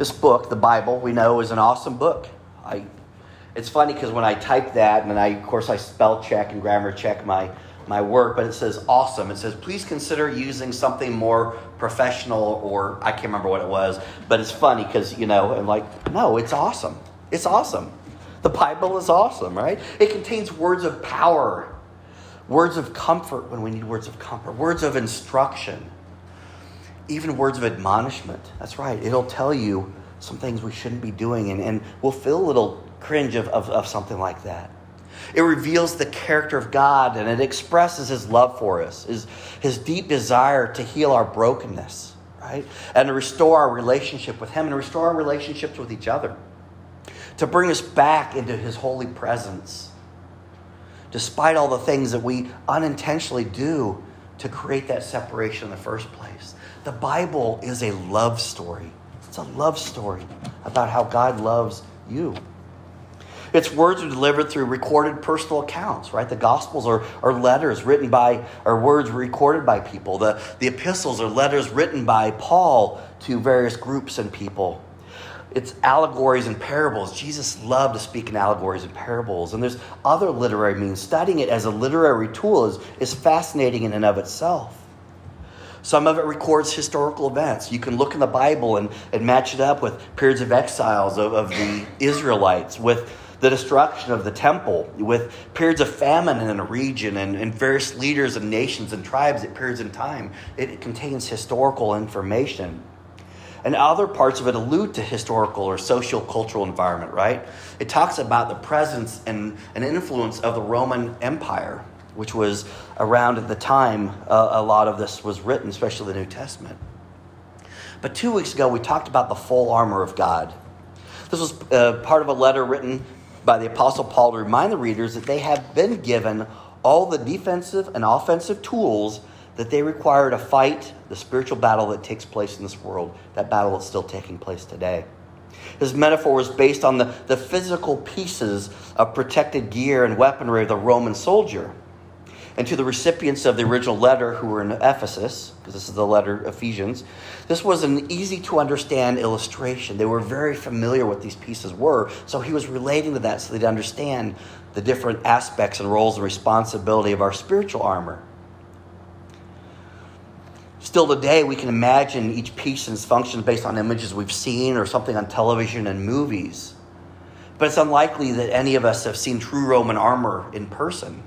This book, the Bible, we know is an awesome book. It's funny because when I type that, and then I spell check and grammar check my work, but it says awesome. It says, please consider using something more professional, or I can't remember what it was, but it's funny because, I'm like, no, it's awesome. It's awesome. The Bible is awesome, right? It contains words of power, words of comfort when we need words of comfort, words of instruction, even words of admonishment. That's right. It'll tell you some things we shouldn't be doing, and we'll feel a little cringe of something like that. It reveals the character of God, and it expresses his love for us, his deep desire to heal our brokenness, right? And to restore our relationship with him and restore our relationships with each other, to bring us back into his holy presence, despite all the things that we unintentionally do to create that separation in the first place. The Bible is a love story. It's a love story about how God loves you. Its words are delivered through recorded personal accounts, right? The Gospels are letters written by, or words recorded by people. The epistles are letters written by Paul to various groups and people. It's allegories and parables. Jesus loved to speak in allegories and parables. And there's other literary means. Studying it as a literary tool is fascinating in and of itself. Some of it records historical events. You can look in the Bible and match it up with periods of exiles of the Israelites, with the destruction of the temple, with periods of famine in a region, and various leaders of nations and tribes at periods in time. It contains historical information. And other parts of it allude to historical or socio-cultural environment, right? It talks about the presence and influence of the Roman Empire, which was around at the time a lot of this was written, especially the New Testament. But 2 weeks ago, we talked about the full armor of God. This was part of a letter written by the Apostle Paul to remind the readers that they have been given all the defensive and offensive tools that they require to fight the spiritual battle that takes place in this world, that battle that's still taking place today. His metaphor was based on the physical pieces of protected gear and weaponry of the Roman soldier. And to the recipients of the original letter who were in Ephesus, because this is the letter Ephesians, this was an easy-to-understand illustration. They were very familiar with these pieces were, so he was relating to that so they'd understand the different aspects and roles and responsibility of our spiritual armor. Still today, we can imagine each piece and its functions based on images we've seen or something on television and movies. But it's unlikely that any of us have seen true Roman armor in person.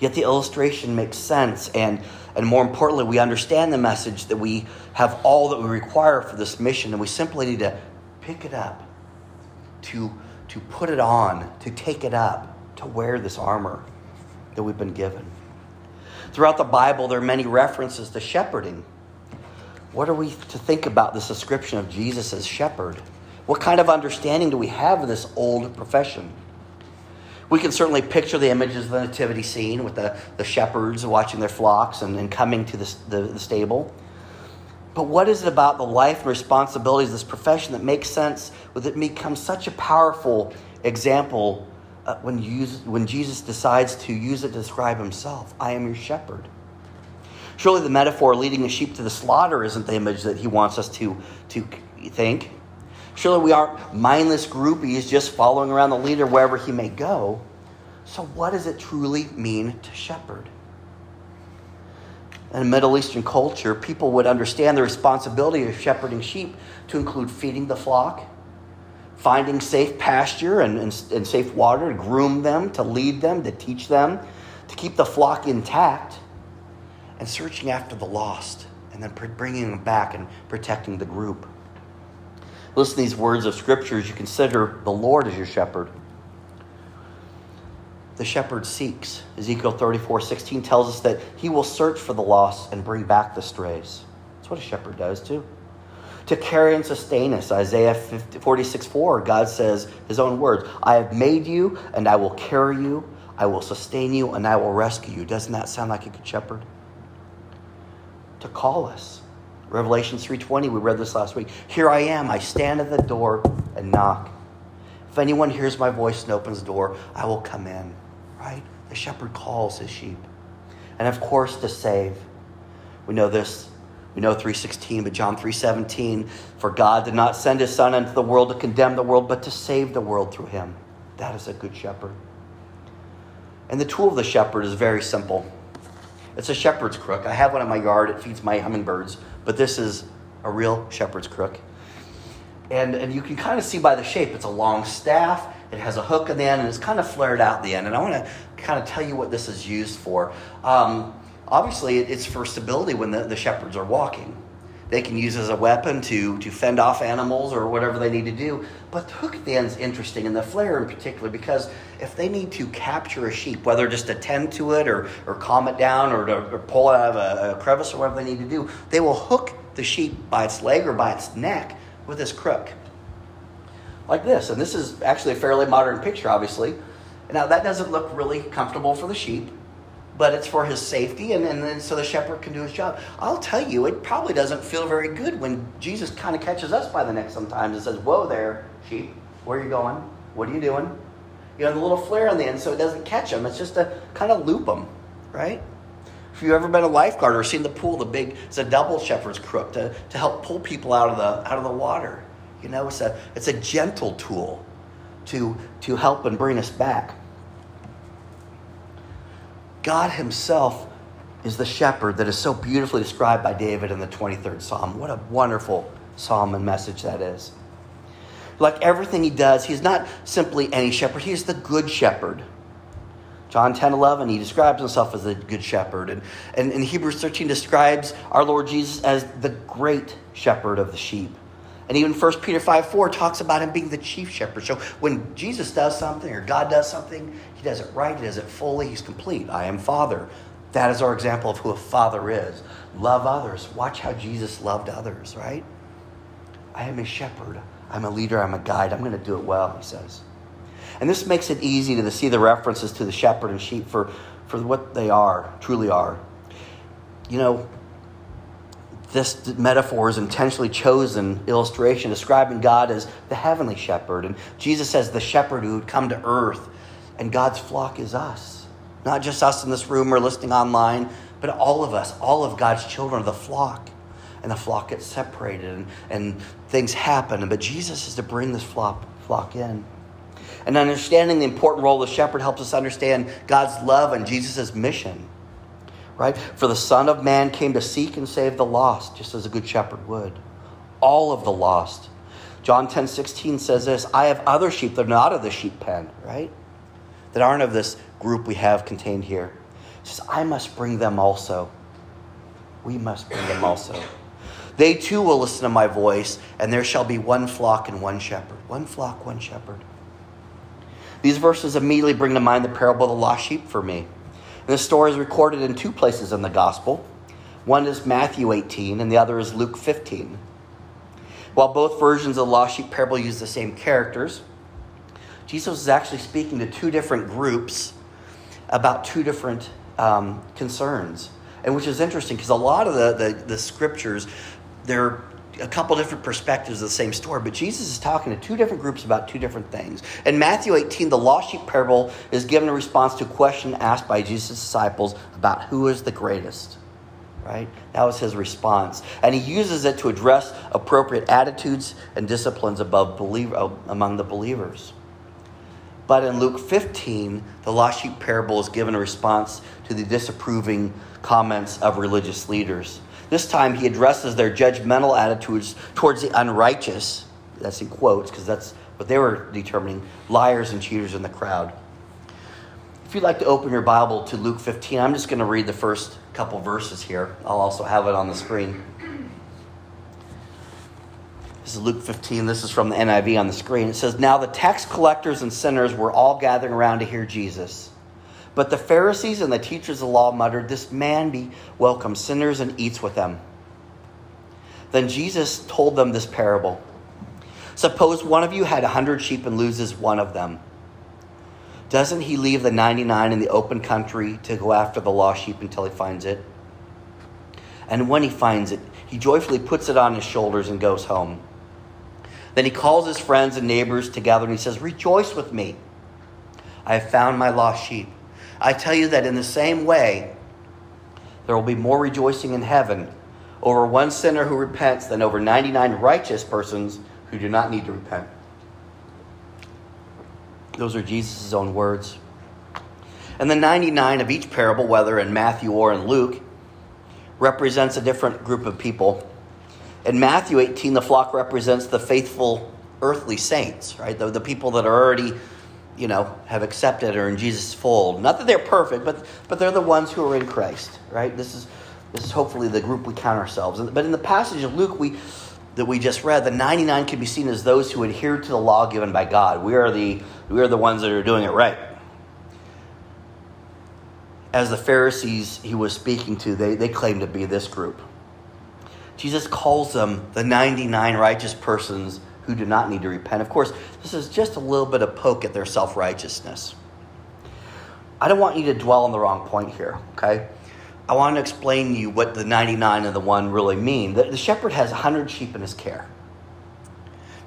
Yet the illustration makes sense, and more importantly, we understand the message that we have all that we require for this mission, and we simply need to pick it up, to put it on, to take it up, to wear this armor that we've been given. Throughout the Bible, there are many references to shepherding. What are we to think about this description of Jesus as shepherd? What kind of understanding do we have of this old profession? We can certainly picture the images of the nativity scene with the shepherds watching their flocks and coming to the stable. But what is it about the life and responsibilities of this profession that makes sense, that it becomes such a powerful example when Jesus decides to use it to describe himself? I am your shepherd. Surely the metaphor leading the sheep to the slaughter isn't the image that he wants us to think. Surely we aren't mindless groupies just following around the leader wherever he may go. So what does it truly mean to shepherd? In Middle Eastern culture, people would understand the responsibility of shepherding sheep to include feeding the flock, finding safe pasture and safe water, to groom them, to lead them, to teach them, to keep the flock intact, and searching after the lost, and then bringing them back and protecting the group. Listen to these words of Scripture as you consider the Lord as your shepherd. The shepherd seeks. Ezekiel 34:16 tells us that he will search for the lost and bring back the strays. That's what a shepherd does too. To carry and sustain us. Isaiah 46:4, God says his own words, I have made you and I will carry you, I will sustain you and I will rescue you. Doesn't that sound like a good shepherd? To call us. Revelation 3:20, we read this last week. Here I am, I stand at the door and knock. If anyone hears my voice and opens the door, I will come in. Right? The shepherd calls his sheep. And of course, to save. We know this. We know 3:16, but John 3:17, for God did not send his son into the world to condemn the world, but to save the world through him. That is a good shepherd. And the tool of the shepherd is very simple. It's a shepherd's crook. I have one in my yard. It feeds my hummingbirds, but this is a real shepherd's crook. And you can kind of see by the shape, it's a long staff. It has a hook in the end, and it's kind of flared out the end. And I want to kind of tell you what this is used for. Obviously, it's for stability when the shepherds are walking. They can use it as a weapon to fend off animals or whatever they need to do. But the hook at the end is interesting, and the flare in particular, because if they need to capture a sheep, whether just to tend to it or calm it down or pull it out of a crevice or whatever they need to do, they will hook the sheep by its leg or by its neck with this crook. Like this, and this is actually a fairly modern picture, obviously. Now, that doesn't look really comfortable for the sheep, but it's for his safety, and then so the shepherd can do his job. I'll tell you, it probably doesn't feel very good when Jesus kind of catches us by the neck sometimes and says, whoa there, sheep, where are you going? What are you doing? You know, the little flare on the end so it doesn't catch them. It's just to kind of loop them, right? If you've ever been a lifeguard or seen the pool, it's a double shepherd's crook to help pull people out of the water. You know, it's a gentle tool to help and bring us back. God himself is the shepherd that is so beautifully described by David in the 23rd Psalm. What a wonderful psalm and message that is. Like everything he does, he's not simply any shepherd. He is the good shepherd. John 10:11, he describes himself as the good shepherd. And Hebrews 13 describes our Lord Jesus as the great shepherd of the sheep. And even 1 Peter 5:4 talks about him being the chief shepherd. So when Jesus does something or God does something, he does it right, he does it fully, he's complete. I am Father. That is our example of who a father is. Love others. Watch how Jesus loved others, right? I am a shepherd. I'm a leader. I'm a guide. I'm going to do it well, he says. And this makes it easy to see the references to the shepherd and sheep for what they are, truly are. You know, this metaphor is intentionally chosen illustration describing God as the heavenly shepherd. And Jesus says the shepherd who would come to earth. And God's flock is us. Not just us in this room or listening online, but all of us, all of God's children are the flock. And the flock gets separated and things happen. But Jesus is to bring this flock in. And understanding the important role of the shepherd helps us understand God's love and Jesus' mission. Right? For the Son of Man came to seek and save the lost, just as a good shepherd would. All of the lost. John 10:16 says this, I have other sheep that are not of the sheep pen, right? That aren't of this group we have contained here. He says, I must bring them also. We must bring them also. They too will listen to my voice, and there shall be one flock and one shepherd. One flock, one shepherd. These verses immediately bring to mind the parable of the lost sheep for me. This story is recorded in two places in the gospel. One is Matthew 18 and the other is Luke 15. While both versions of the lost sheep parable use the same characters, Jesus is actually speaking to two different groups about two different concerns. And which is interesting because a lot of the scriptures, there are a couple different perspectives of the same story, but Jesus is talking to two different groups about two different things. In Matthew 18, the lost sheep parable is given a response to a question asked by Jesus' disciples about who is the greatest, right? That was his response. And he uses it to address appropriate attitudes and disciplines among the believers. But in Luke 15, the lost sheep parable is given a response to the disapproving comments of religious leaders. This time he addresses their judgmental attitudes towards the unrighteous, that's in quotes because that's what they were determining, liars and cheaters in the crowd. If you'd like to open your Bible to Luke 15, I'm just going to read the first couple verses here. I'll also have it on the screen. This is Luke 15. This is from the NIV on the screen. It says, now the tax collectors and sinners were all gathering around to hear Jesus. But the Pharisees and the teachers of the law muttered, this man welcomes sinners and eats with them. Then Jesus told them this parable. Suppose one of you had 100 sheep and loses one of them. Doesn't he leave the 99 in the open country to go after the lost sheep until he finds it? And when he finds it, he joyfully puts it on his shoulders and goes home. Then he calls his friends and neighbors together and he says, rejoice with me. I have found my lost sheep. I tell you that in the same way, there will be more rejoicing in heaven over one sinner who repents than over 99 righteous persons who do not need to repent. Those are Jesus' own words. And the 99 of each parable, whether in Matthew or in Luke, represents a different group of people. In Matthew 18, the flock represents the faithful earthly saints, right? The people that are already, have accepted or in Jesus' fold. Not that they're perfect, but they're the ones who are in Christ, right? This is hopefully the group we count ourselves. But in the passage of Luke that we just read, the 99 can be seen as those who adhere to the law given by God. We are the ones that are doing it right. As the Pharisees he was speaking to, they claim to be this group. Jesus calls them the 99 righteous persons who do not need to repent. Of course, this is just a little bit of poke at their self-righteousness. I don't want you to dwell on the wrong point here, okay? I want to explain to you what the 99 and the one really mean. The shepherd has 100 sheep in his care,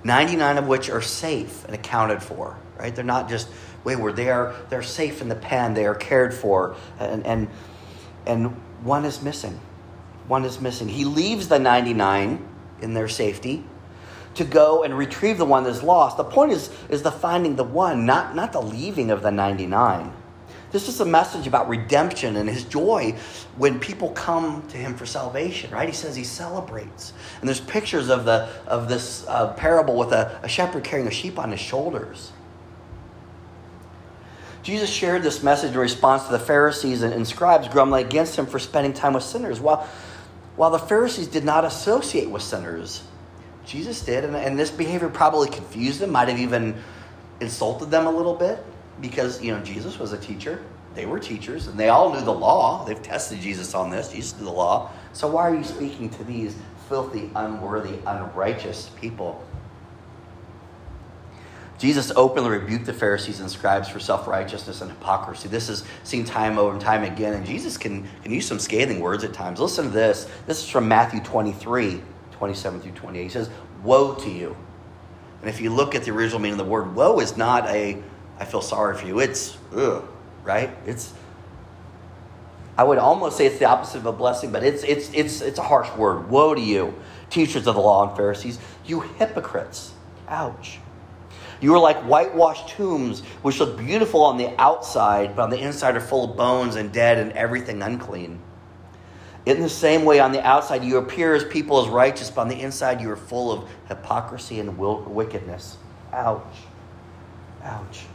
99 of which are safe and accounted for, right? They're not just wayward. They're safe in the pen. They are cared for, and one is missing. One is missing. He leaves the 99 in their safety to go and retrieve the one that's lost. The point is the finding the one, not the leaving of the 99. This is a message about redemption and his joy when people come to him for salvation, right? He says he celebrates. And there's pictures of this parable with a shepherd carrying a sheep on his shoulders. Jesus shared this message in response to the Pharisees and scribes grumbling against him for spending time with sinners. While the Pharisees did not associate with sinners, Jesus did, and this behavior probably confused them, might have even insulted them a little bit. Because, Jesus was a teacher. They were teachers, and they all knew the law. They've tested Jesus on this. Jesus knew the law. So why are you speaking to these filthy, unworthy, unrighteous people? Jesus openly rebuked the Pharisees and scribes for self-righteousness and hypocrisy. This is seen time over and time again, and Jesus can use some scathing words at times. Listen to this. This is from Matthew 23, 27 through 28. He says, "Woe to you." And if you look at the original meaning of the word, woe is not a I feel sorry for you. It's, ugh, right? I would almost say it's the opposite of a blessing, but it's a harsh word. Woe to you, teachers of the law and Pharisees, you hypocrites. Ouch. You are like whitewashed tombs, which look beautiful on the outside, but on the inside are full of bones and dead and everything unclean. In the same way, on the outside, you appear as people as righteous, but on the inside, you are full of hypocrisy and wickedness. Ouch. Ouch.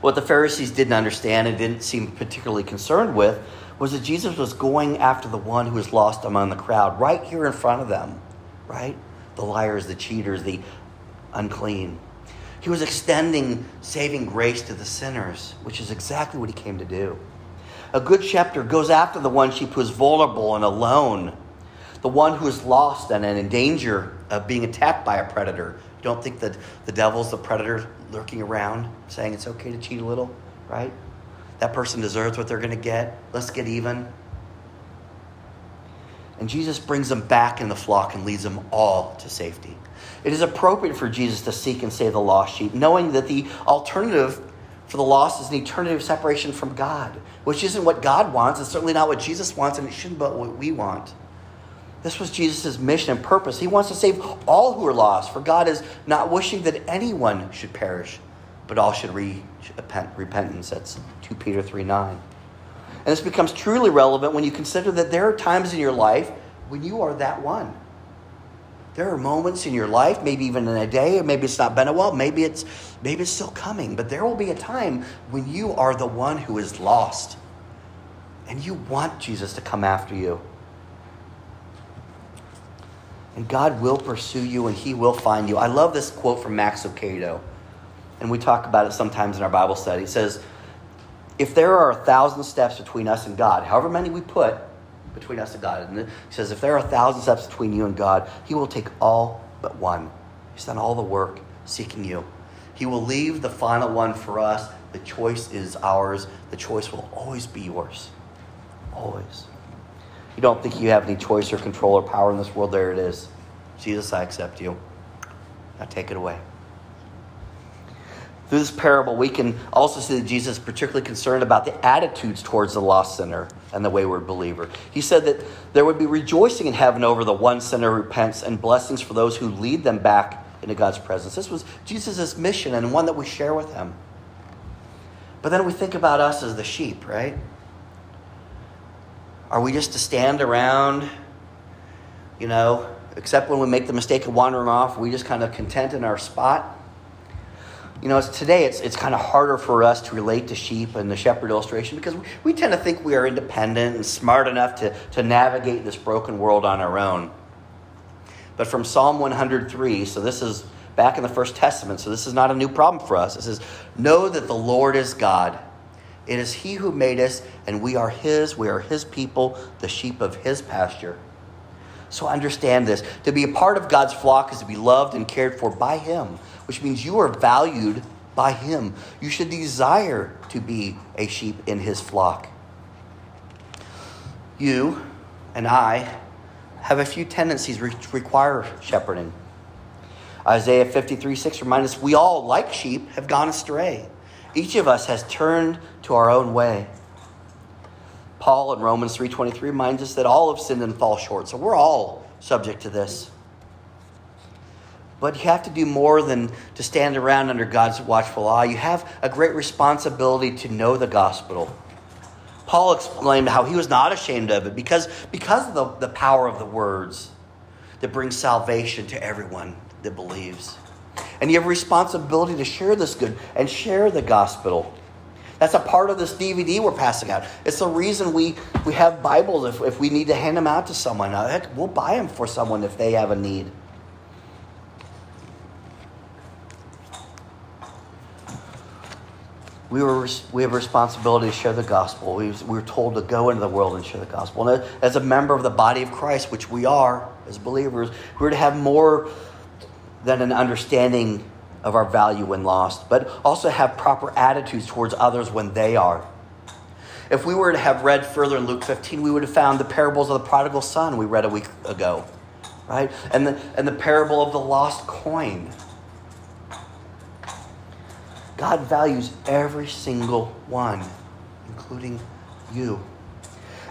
What the Pharisees didn't understand and didn't seem particularly concerned with was that Jesus was going after the one who was lost among the crowd, right here in front of them, right? The liars, the cheaters, the unclean. He was extending saving grace to the sinners, which is exactly what he came to do. A good shepherd goes after the one sheep who is vulnerable and alone, the one who is lost and in danger of being attacked by a predator. Don't think that the devil's the predator lurking around saying it's okay to cheat a little, right? That person deserves what they're going to get. Let's get even. And Jesus brings them back in the flock and leads them all to safety. It is appropriate for Jesus to seek and save the lost sheep, knowing that the alternative for the lost is an eternity of separation from God, which isn't what God wants. It's certainly not what Jesus wants, and it shouldn't be what we want. This was Jesus' mission and purpose. He wants to save all who are lost, for God is not wishing that anyone should perish, but all should reach repentance. That's 2 Peter 3:9. And this becomes truly relevant when you consider that there are times in your life when you are that one. There are moments in your life, maybe even in a day, or maybe it's not been a while, maybe it's still coming, but there will be a time when you are the one who is lost, and you want Jesus to come after you. And God will pursue you and he will find you. I love this quote from Max Lucado, and we talk about it sometimes in our Bible study. It says, if there are 1,000 steps between us and God, however many we put between us and God, and he says, if there are 1,000 steps between you and God, he will take all but one. He's done all the work seeking you. He will leave the final one for us. The choice is ours. The choice will always be yours. Always. You don't think you have any choice or control or power in this world. There it is. Jesus, I accept you. Now take it away. Through this parable, we can also see that Jesus is particularly concerned about the attitudes towards the lost sinner and the wayward believer. He said that there would be rejoicing in heaven over the one sinner who repents and blessings for those who lead them back into God's presence. This was Jesus' mission and one that we share with him. But then we think about us as the sheep, right? Are we just to stand around, except when we make the mistake of wandering off, we just kind of content in our spot? Today it's kind of harder for us to relate to sheep and the shepherd illustration because we tend to think we are independent and smart enough to navigate this broken world on our own. But from Psalm 103, so this is back in the First Testament, so this is not a new problem for us. It says, "Know that the Lord is God. It is he who made us, and we are his people, the sheep of his pasture." So understand this. To be a part of God's flock is to be loved and cared for by him, which means you are valued by him. You should desire to be a sheep in his flock. You and I have a few tendencies which require shepherding. Isaiah 53:6 reminds us, we all, like sheep, have gone astray. Each of us has turned to our own way. Paul in Romans 3:23 reminds us that all have sinned and fall short. So we're all subject to this. But you have to do more than to stand around under God's watchful eye. You have a great responsibility to know the gospel. Paul exclaimed how he was not ashamed of it because of the power of the words that brings salvation to everyone that believes. And you have a responsibility to share this good and share the gospel. That's a part of this DVD we're passing out. It's the reason we have Bibles if we need to hand them out to someone. Heck, we'll buy them for someone if they have a need. We have a responsibility to share the gospel. We were told to go into the world and share the gospel. And as a member of the body of Christ, which we are as believers, we're to have more than an understanding of our value when lost, but also have proper attitudes towards others when they are. If we were to have read further in Luke 15, we would have found the parables of the prodigal son we read a week ago, right? And the parable of the lost coin. God values every single one, including you.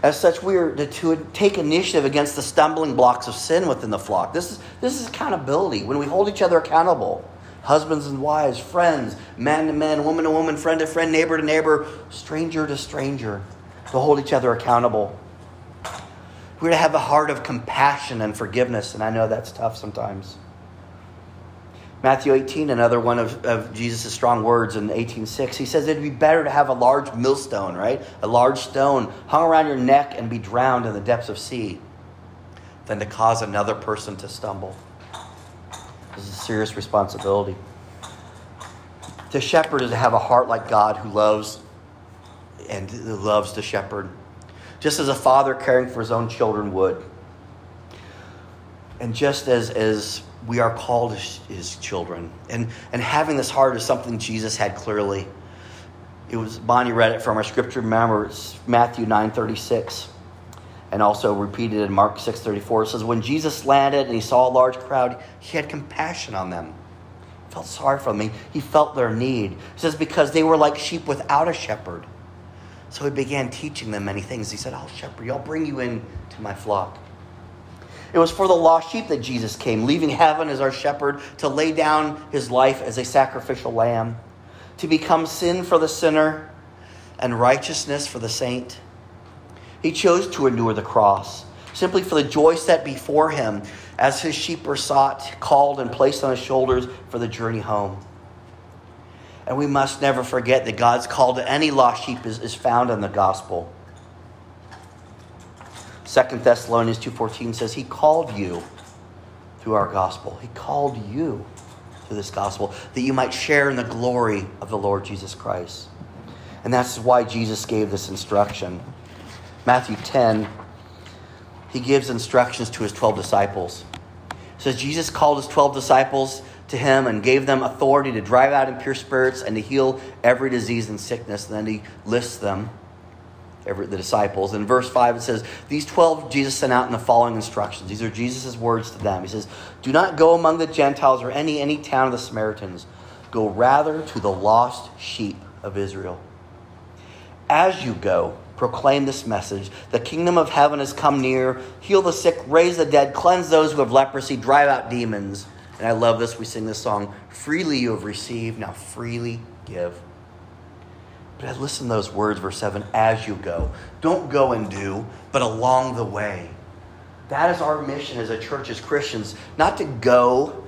As such, we are to take initiative against the stumbling blocks of sin within the flock. This is accountability. When we hold each other accountable, husbands and wives, friends, man to man, woman to woman, friend to friend, neighbor to neighbor, stranger to stranger, to hold each other accountable. We're to have a heart of compassion and forgiveness, and I know that's tough sometimes. Matthew 18, another one of Jesus' strong words in 18:6, he says it'd be better to have a large millstone, right? A large stone hung around your neck and be drowned in the depths of sea than to cause another person to stumble. This is a serious responsibility. To shepherd is to have a heart like God who loves to shepherd, just as a father caring for his own children would. And just as we are called his children. And having this heart is something Jesus had clearly. It was, Bonnie read it from our scripture. Remember, it's Matthew 9:36, and also repeated in Mark 6:34. It says, when Jesus landed and he saw a large crowd, he had compassion on them. He felt sorry for them. He felt their need. It says, because they were like sheep without a shepherd. So he began teaching them many things. He said, I'll shepherd you. I'll bring you in to my flock. It was for the lost sheep that Jesus came, leaving heaven as our shepherd to lay down his life as a sacrificial lamb, to become sin for the sinner and righteousness for the saint. He chose to endure the cross simply for the joy set before him as his sheep were sought, called, and placed on his shoulders for the journey home. And we must never forget that God's call to any lost sheep is found in the gospel. 2 Thessalonians 2:14 says he called you through our gospel. He called you through this gospel that you might share in the glory of the Lord Jesus Christ. And that's why Jesus gave this instruction. Matthew 10, he gives instructions to his 12 disciples. It says Jesus called his 12 disciples to him and gave them authority to drive out impure spirits and to heal every disease and sickness. And then he lists them. The disciples. In verse 5, it says, these 12 Jesus sent out in the following instructions. These are Jesus' words to them. He says, do not go among the Gentiles or any town of the Samaritans, Go rather to the lost sheep of Israel. As you go, proclaim this message. The kingdom of heaven has come near. Heal the sick, raise the dead, cleanse those who have leprosy, drive out demons. And I love this. We sing this song, freely you have received, now freely give. But listen to those words, verse 7, as you go. Don't go and do, but along the way. That is our mission as a church, as Christians, not to go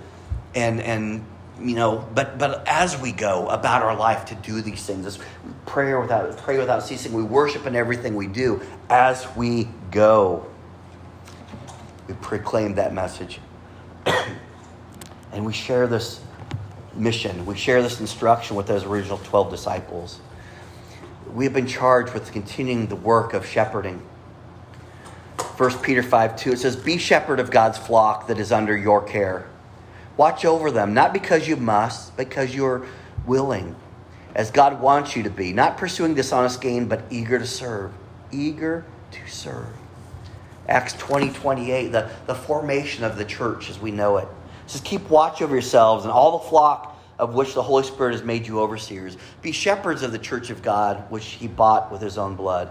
but as we go about our life to do these things. This pray without ceasing. We worship in everything we do. As we go, we proclaim that message. And we share this mission. We share this instruction with those original 12 disciples. We have been charged with continuing the work of shepherding. 1 Peter 5:2, it says, be shepherd of God's flock that is under your care. Watch over them, not because you must, because you're willing, as God wants you to be, not pursuing dishonest gain, but eager to serve. Eager to serve. Acts 20:28, the formation of the church as we know it. It says, keep watch over yourselves and all the flock of which the Holy Spirit has made you overseers. Be shepherds of the church of God, which he bought with his own blood.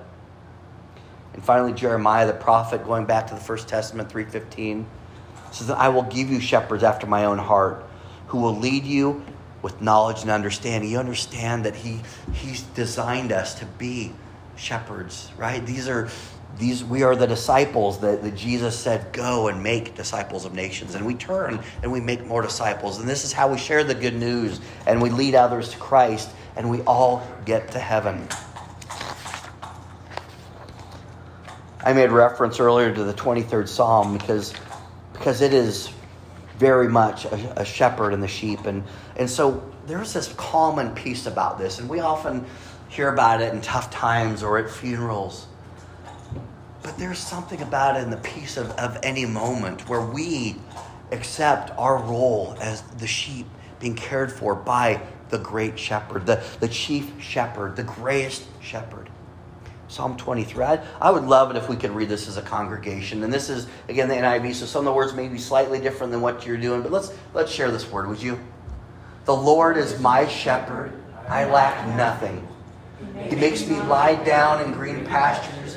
And finally, Jeremiah, the prophet, going back to the First Testament, 3:15, says that I will give you shepherds after my own heart, who will lead you with knowledge and understanding. You understand that he's designed us to be shepherds, right? We are the disciples that Jesus said, go and make disciples of nations. And we turn and we make more disciples. And this is how we share the good news and we lead others to Christ and we all get to heaven. I made reference earlier to the 23rd Psalm because it is very much a shepherd and the sheep. And so there's this calm and peace about this. And we often hear about it in tough times or at funerals. But there's something about it in the peace of any moment where we accept our role as the sheep being cared for by the great shepherd, the chief shepherd, the greatest shepherd. Psalm 23. I would love it if we could read this as a congregation. And this is, again, the NIV, so some of the words may be slightly different than what you're doing. But let's share this word, would you? The Lord is my shepherd. I lack nothing. He makes me lie down in green pastures.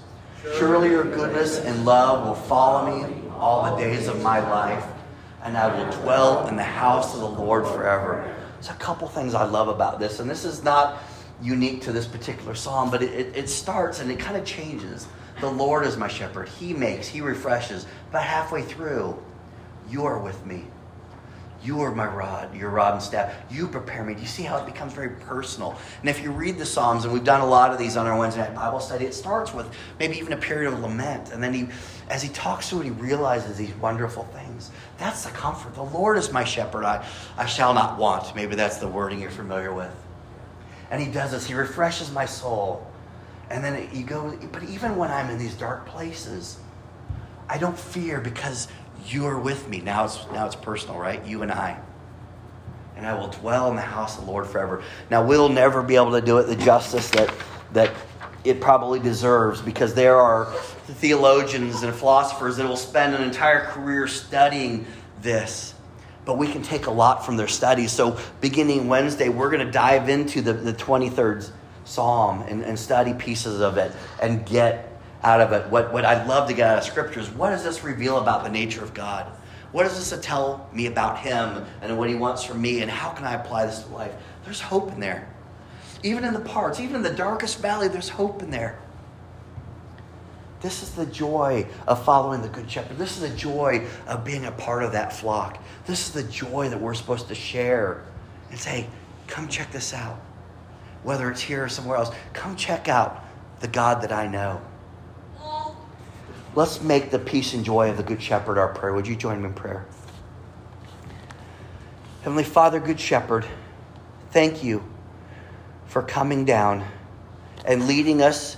Surely your goodness and love will follow me all the days of my life, and I will dwell in the house of the Lord forever. There's a couple things I love about this, and this is not unique to this particular psalm, but it starts and it kind of changes. The Lord is my shepherd. He makes, he refreshes. But halfway through, you are with me. You are my rod, your rod and staff. You prepare me. Do you see how it becomes very personal? And if you read the Psalms, and we've done a lot of these on our Wednesday night Bible study, it starts with maybe even a period of lament. And then as he talks through it, he realizes these wonderful things. That's the comfort. The Lord is my shepherd. I shall not want. Maybe that's the wording you're familiar with. And he does this. He refreshes my soul. And then you go, but even when I'm in these dark places, I don't fear because you are with me. Now it's personal, right? You and I. And I will dwell in the house of the Lord forever. Now, we'll never be able to do it the justice that it probably deserves, because there are theologians and philosophers that will spend an entire career studying this. But we can take a lot from their studies. So beginning Wednesday, we're going to dive into the 23rd Psalm and study pieces of it and get out of it. What I love to get out of Scripture is, what does this reveal about the nature of God? What does this tell me about him and what he wants from me, and how can I apply this to life? There's hope in there. Even in the parts, even in the darkest valley, there's hope in there. This is the joy of following the Good Shepherd. This is the joy of being a part of that flock. This is the joy that we're supposed to share and say, come check this out. Whether it's here or somewhere else, come check out the God that I know. Let's make the peace and joy of the Good Shepherd our prayer. Would you join me in prayer? Heavenly Father, Good Shepherd, thank you for coming down and leading us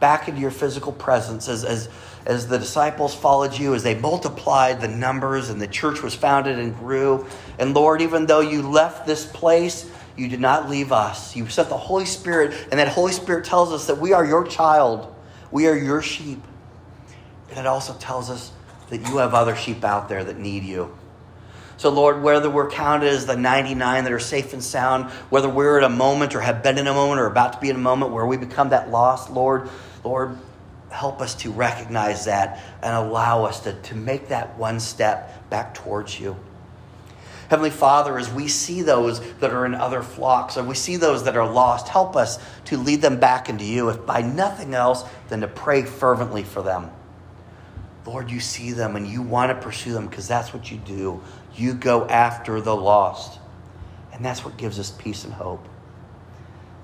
back into your physical presence. As the disciples followed you, as they multiplied the numbers and the church was founded and grew. And Lord, even though you left this place, you did not leave us. You sent the Holy Spirit, and that Holy Spirit tells us that we are your child. We are your sheep. And it also tells us that you have other sheep out there that need you. So, Lord, whether we're counted as the 99 that are safe and sound, whether we're at a moment or have been in a moment or about to be in a moment where we become that lost, Lord, help us to recognize that and allow us to make that one step back towards you. Heavenly Father, as we see those that are in other flocks, and we see those that are lost, help us to lead them back into you, if by nothing else than to pray fervently for them. Lord, you see them and you want to pursue them because that's what you do. You go after the lost. And that's what gives us peace and hope.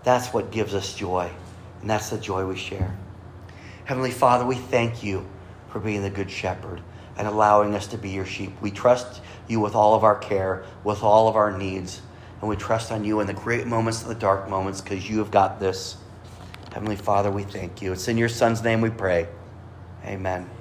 That's what gives us joy. And that's the joy we share. Heavenly Father, we thank you for being the good shepherd and allowing us to be your sheep. We trust you with all of our care, with all of our needs. And we trust on you in the great moments and the dark moments because you have got this. Heavenly Father, we thank you. It's in your Son's name we pray. Amen.